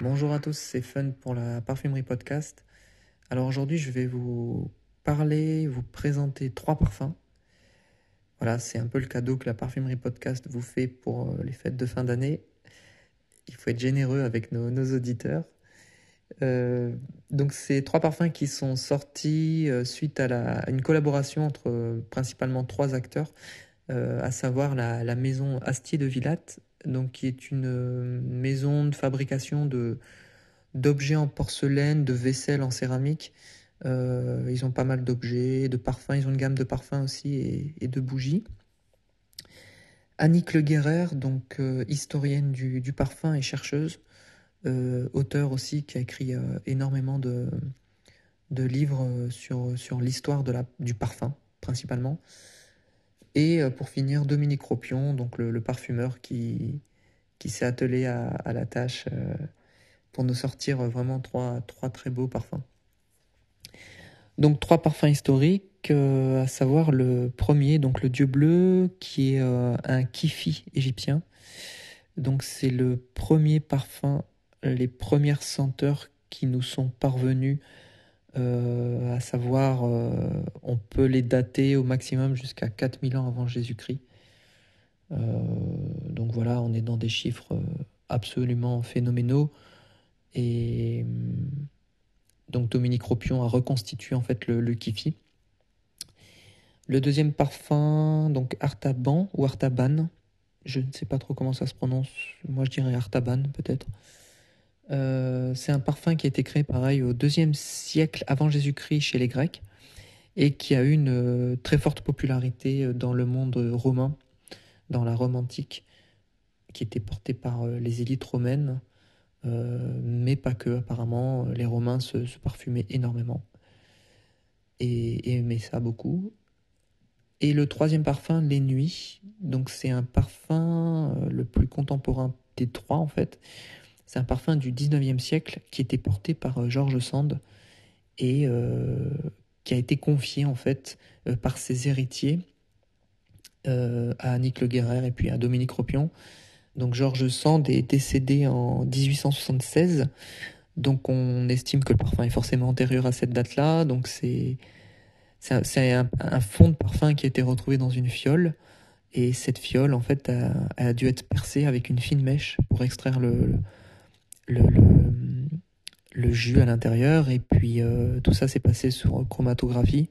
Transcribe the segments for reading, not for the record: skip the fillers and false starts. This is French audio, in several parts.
Bonjour à tous, c'est Fun pour la Parfumerie Podcast. Alors aujourd'hui, je vais vous présenter trois parfums. Voilà, c'est un peu le cadeau que la Parfumerie Podcast vous fait pour les fêtes de fin d'année. Il faut être généreux avec nos auditeurs. Donc c'est trois parfums qui sont sortis suite à une collaboration entre principalement trois acteurs, à savoir la maison Astier de Villatte, donc qui est une maison de fabrication d'objets en porcelaine, de vaisselle en céramique. Ils ont pas mal d'objets, de parfums, ils ont une gamme de parfums aussi et de bougies. Annick Le Guérer, donc historienne du parfum et chercheuse, auteur aussi qui a écrit énormément de livres sur l'histoire du parfum principalement. Et pour finir, Dominique Ropion, donc le parfumeur qui s'est attelé à la tâche pour nous sortir vraiment trois très beaux parfums. Donc trois parfums historiques, à savoir le premier, donc le Dieu Bleu, qui est un kifi égyptien. Donc c'est le premier parfum, les premières senteurs qui nous sont parvenues. À savoir, on peut les dater au maximum jusqu'à 4000 ans avant Jésus-Christ. Donc voilà, on est dans des chiffres absolument phénoménaux. Et donc Dominique Ropion a reconstitué en fait le kifi. Le deuxième parfum, donc Artaban ou Artaban, je ne sais pas trop comment ça se prononce, moi je dirais Artaban peut-être. C'est un parfum qui a été créé pareil au IIe siècle avant Jésus-Christ chez les Grecs et qui a eu une très forte popularité dans le monde romain, dans la Rome antique, qui était portée par les élites romaines, mais pas que. Apparemment, les Romains se parfumaient énormément et aimaient ça beaucoup. Et le troisième parfum, Les Nuits, donc c'est un parfum le plus contemporain des trois en fait. C'est un parfum du 19e siècle qui était porté par George Sand et qui a été confié en fait par ses héritiers à Annick Le Guérer et puis à Dominique Ropion. Donc George Sand est décédé en 1876, donc on estime que le parfum est forcément antérieur à cette date-là. Donc c'est un fond de parfum qui a été retrouvé dans une fiole. Et cette fiole en fait a dû être percée avec une fine mèche pour extraire le jus à l'intérieur, et puis tout ça s'est passé sur chromatographie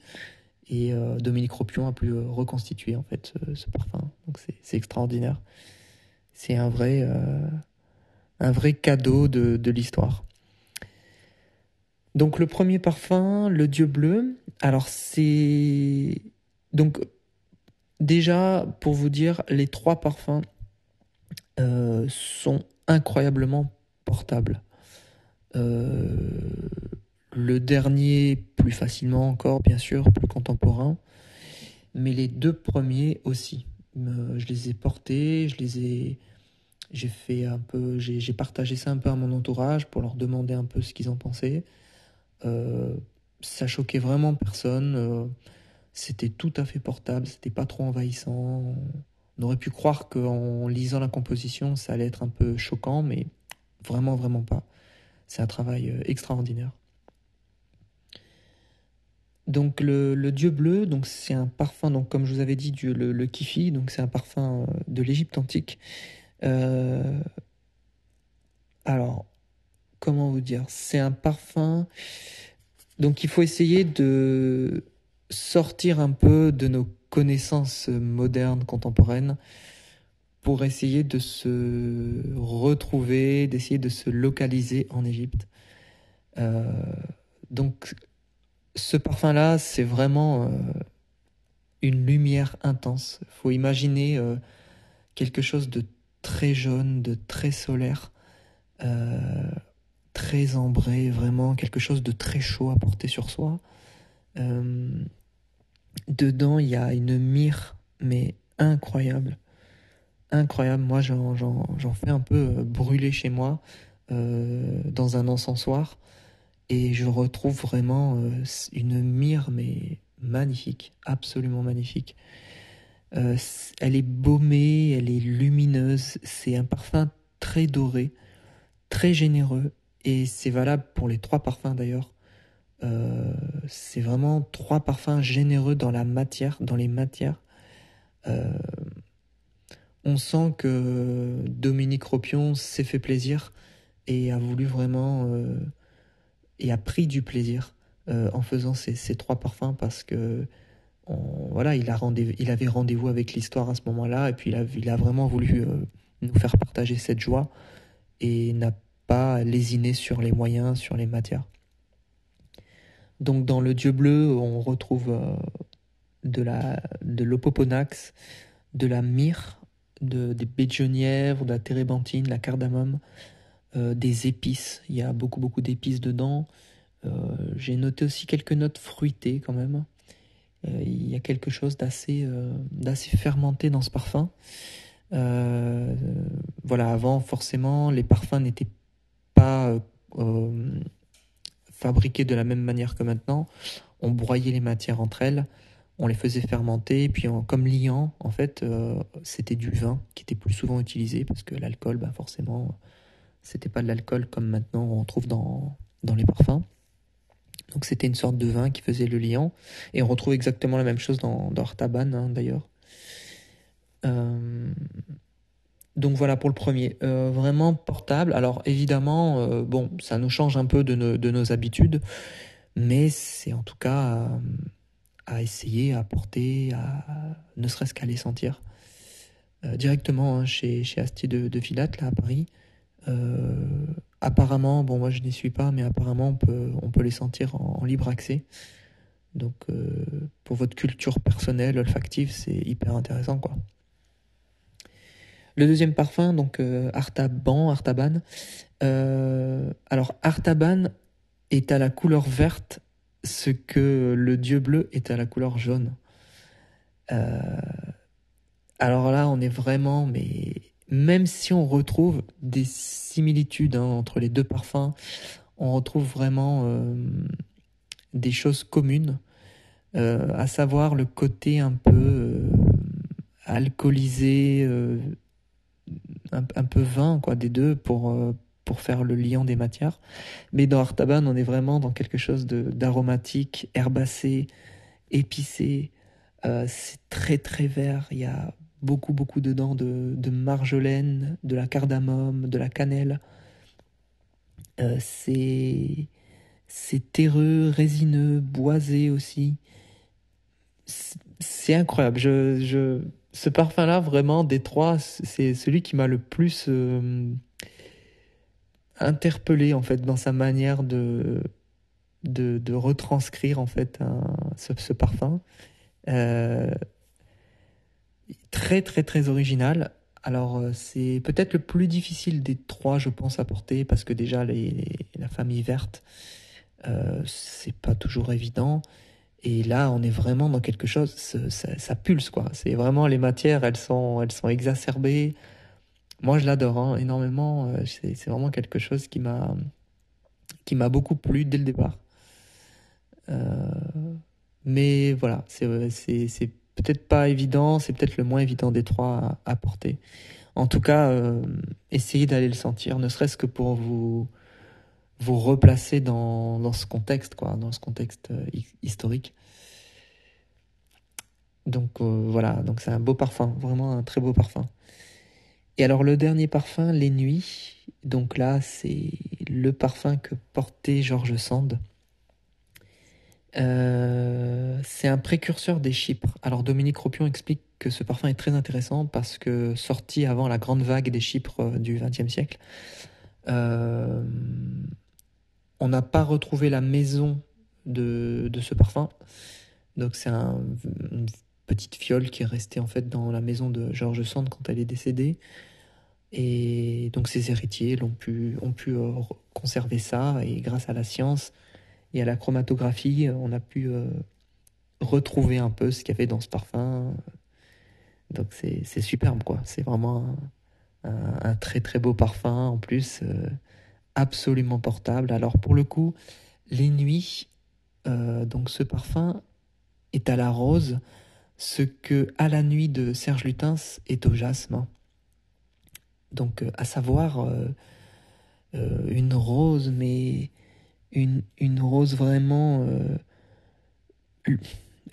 et Dominique Ropion a pu reconstituer en fait ce parfum. Donc c'est extraordinaire, c'est un vrai cadeau de l'histoire. Donc le premier parfum, le Dieu Bleu, alors c'est donc déjà pour vous dire, les trois parfums sont incroyablement portable. Le dernier plus facilement encore, bien sûr, plus contemporain, mais les deux premiers aussi. Je les ai portés, j'ai partagé ça un peu à mon entourage pour leur demander un peu ce qu'ils en pensaient. Ça choquait vraiment personne. C'était tout à fait portable, c'était pas trop envahissant. On aurait pu croire qu'en lisant la composition, ça allait être un peu choquant, mais vraiment, vraiment pas. C'est un travail extraordinaire. Donc le Dieu Bleu, donc c'est un parfum, donc comme je vous avais dit, le kifi, donc c'est un parfum de l'Égypte antique. Alors, comment vous dire ? C'est un parfum... Donc il faut essayer de sortir un peu de nos connaissances modernes, contemporaines, pour essayer de se retrouver, d'essayer de se localiser en Égypte. Donc ce parfum-là, c'est vraiment une lumière intense. Il faut imaginer quelque chose de très jaune, de très solaire, très ambré, vraiment quelque chose de très chaud à porter sur soi. Dedans, il y a une myrrhe, mais incroyable. Incroyable, moi j'en fais un peu brûler chez moi dans un encensoir et je retrouve vraiment une myrrhe mais magnifique, absolument magnifique. Elle est baumée, elle est lumineuse, c'est un parfum très doré, très généreux, et c'est valable pour les trois parfums d'ailleurs. C'est vraiment trois parfums généreux dans la matière, dans les matières. On sent que Dominique Ropion s'est fait plaisir et a voulu vraiment et a pris du plaisir en faisant ces trois parfums, parce que voilà, il avait rendez-vous avec l'histoire à ce moment-là, et puis il a vraiment voulu nous faire partager cette joie et n'a pas lésiné sur les moyens, sur les matières. Donc dans le Dieu Bleu, on retrouve de l'opoponax, de la myrrhe, des baies de genièvre, de la térébenthine, de la cardamome, des épices. Il y a beaucoup, beaucoup d'épices dedans. J'ai noté aussi quelques notes fruitées quand même. Il y a quelque chose d'assez fermenté dans ce parfum. Voilà, avant, forcément, les parfums n'étaient pas... fabriqués de la même manière que maintenant. On broyait les matières entre elles, on les faisait fermenter, et puis comme liant, en fait, c'était du vin qui était plus souvent utilisé, parce que l'alcool, forcément, c'était pas de l'alcool comme maintenant on trouve dans les parfums. Donc c'était une sorte de vin qui faisait le liant, et on retrouve exactement la même chose dans Artaban, d'ailleurs. Donc voilà pour le premier, vraiment portable. Alors évidemment, bon, ça nous change un peu de nos habitudes, mais c'est en tout cas à essayer, à porter, ne serait-ce qu'à les sentir. Directement hein, chez Astier de Villatte, là à Paris. Apparemment, bon moi je n'y suis pas, mais apparemment on peut les sentir en libre accès. Donc pour votre culture personnelle, olfactive, c'est hyper intéressant quoi. Le deuxième parfum, donc Artaban. Alors Artaban est à la couleur verte, ce que le Dieu Bleu est à la couleur jaune. Alors là, on est vraiment, mais même si on retrouve des similitudes entre les deux parfums, on retrouve vraiment des choses communes, à savoir le côté un peu alcoolisé. Un peu vin quoi, des deux pour faire le liant des matières. Mais dans Artaban, on est vraiment dans quelque chose d'aromatique, herbacé, épicé. C'est très, très vert. Il y a beaucoup, beaucoup dedans de marjolaine, de la cardamome, de la cannelle. C'est terreux, résineux, boisé aussi. C'est incroyable. Ce parfum-là, vraiment, des trois, c'est celui qui m'a le plus interpellé, en fait, dans sa manière de retranscrire, en fait, ce parfum. Très, très, très original. Alors, c'est peut-être le plus difficile des trois, je pense, à porter, parce que déjà, la famille verte, c'est pas toujours évident. Et là, on est vraiment dans quelque chose, ça pulse, quoi. C'est vraiment, les matières, elles sont exacerbées. Moi, je l'adore énormément. C'est vraiment quelque chose qui m'a beaucoup plu dès le départ. Mais voilà, c'est peut-être pas évident, c'est peut-être le moins évident des trois à porter. En tout cas, essayez d'aller le sentir, ne serait-ce que pour vous replacer dans ce contexte, quoi, dans ce contexte historique. Donc voilà, donc c'est un beau parfum, vraiment un très beau parfum. Et alors le dernier parfum, Les Nuits, donc là c'est le parfum que portait George Sand. C'est un précurseur des chypres. Alors Dominique Ropion explique que ce parfum est très intéressant parce que sorti avant la grande vague des chypres du XXe siècle, on n'a pas retrouvé la maison de ce parfum. Donc c'est une petite fiole qui est restée en fait dans la maison de George Sand quand elle est décédée. Et donc ses héritiers ont pu conserver ça. Et grâce à la science et à la chromatographie, on a pu retrouver un peu ce qu'il y avait dans ce parfum. Donc c'est superbe quoi. C'est vraiment un très très beau parfum en plus. Absolument portable. Alors pour le coup, Les Nuits, donc ce parfum est à la rose, ce que À la nuit de Serge Lutens est au jasmin. Donc à savoir une rose, mais une rose vraiment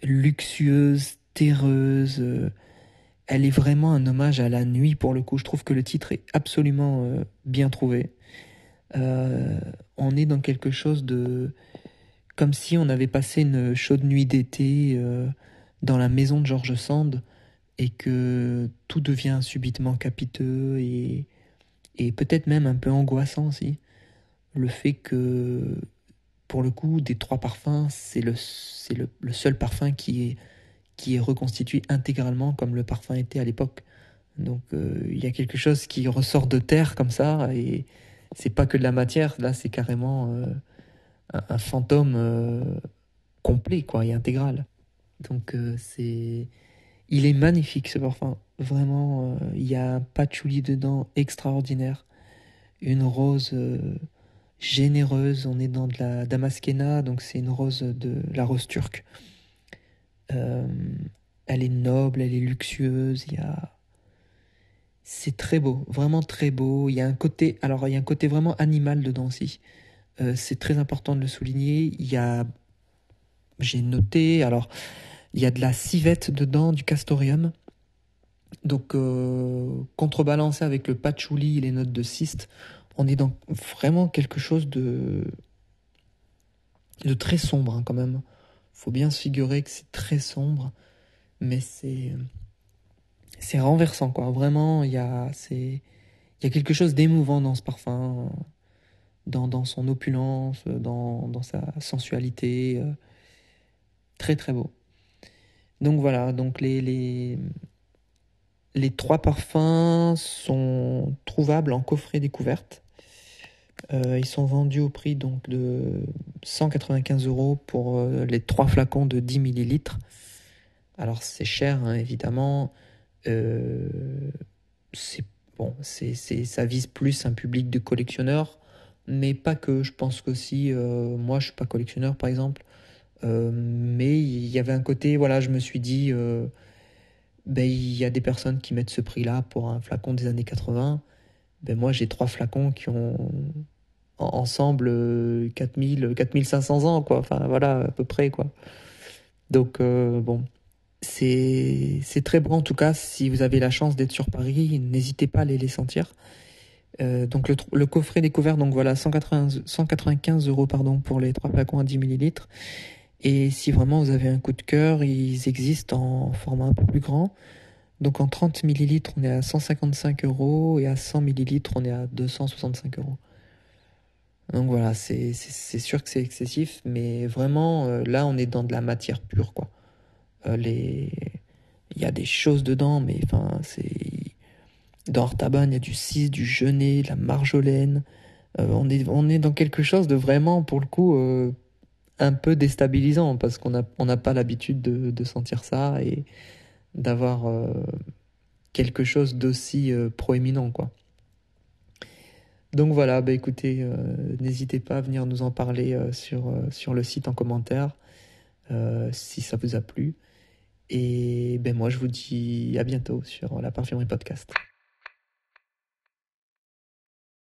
luxueuse, terreuse. Elle est vraiment un hommage à la nuit, pour le coup. Je trouve que le titre est absolument bien trouvé. On est dans quelque chose de... comme si on avait passé une chaude nuit d'été dans la maison de George Sand, et que tout devient subitement capiteux et peut-être même un peu angoissant aussi. Le fait que, pour le coup, des trois parfums, c'est le seul parfum qui est reconstitué intégralement comme le parfum était à l'époque. Donc il y a quelque chose qui ressort de terre comme ça, et c'est pas que de la matière, là c'est carrément un fantôme complet quoi, et intégral. Donc il est magnifique ce parfum, vraiment. Il y a un patchouli dedans extraordinaire, une rose généreuse. On est dans de la Damaskena, donc c'est une rose de la rose turque. Elle est noble, elle est luxueuse. C'est très beau, vraiment très beau. Il y a un côté vraiment animal dedans aussi. C'est très important de le souligner. J'ai noté. Alors, il y a de la civette dedans, du castorium. Donc, contrebalancé avec le patchouli et les notes de ciste, on est dans vraiment quelque chose de très sombre hein, quand même. Faut bien se figurer que c'est très sombre, mais c'est renversant quoi. Vraiment, il y a quelque chose d'émouvant dans ce parfum, dans son opulence, dans sa sensualité. Très très beau. Donc voilà, donc les trois parfums sont trouvables en coffret découverte. Ils sont vendus au prix donc, de 195 € pour les 3 flacons de 10 ml. Alors c'est cher, hein, évidemment. Ça vise plus un public de collectionneurs, mais pas que. Je pense qu'aussi, moi je suis pas collectionneur par exemple, mais il y avait un côté, voilà, je me suis dit, il y a des personnes qui mettent ce prix-là pour un flacon des années 80. Ben moi j'ai 3 flacons qui ont ensemble 4500 ans quoi, enfin voilà à peu près quoi. Donc c'est très beau en tout cas. Si vous avez la chance d'être sur Paris, n'hésitez pas à les sentir. Donc le coffret découvert, donc voilà, 195 € pardon pour les 3 flacons à 10 ml. Et si vraiment vous avez un coup de cœur, ils existent en format un peu plus grand. Donc en 30 ml, on est à 155 € et à 100 ml, on est à 265 €. Donc voilà, c'est sûr que c'est excessif, mais vraiment, là, on est dans de la matière pure, quoi. Il y a des choses dedans, mais enfin, dans Artaban, il y a du cis, du genêt, de la marjolaine. On est dans quelque chose de vraiment, pour le coup, un peu déstabilisant, parce qu'on n'a pas l'habitude de sentir ça et d'avoir quelque chose d'aussi proéminent quoi. Donc voilà, écoutez, n'hésitez pas à venir nous en parler sur le site en commentaire si ça vous a plu, et moi je vous dis à bientôt sur la Parfumerie Podcast.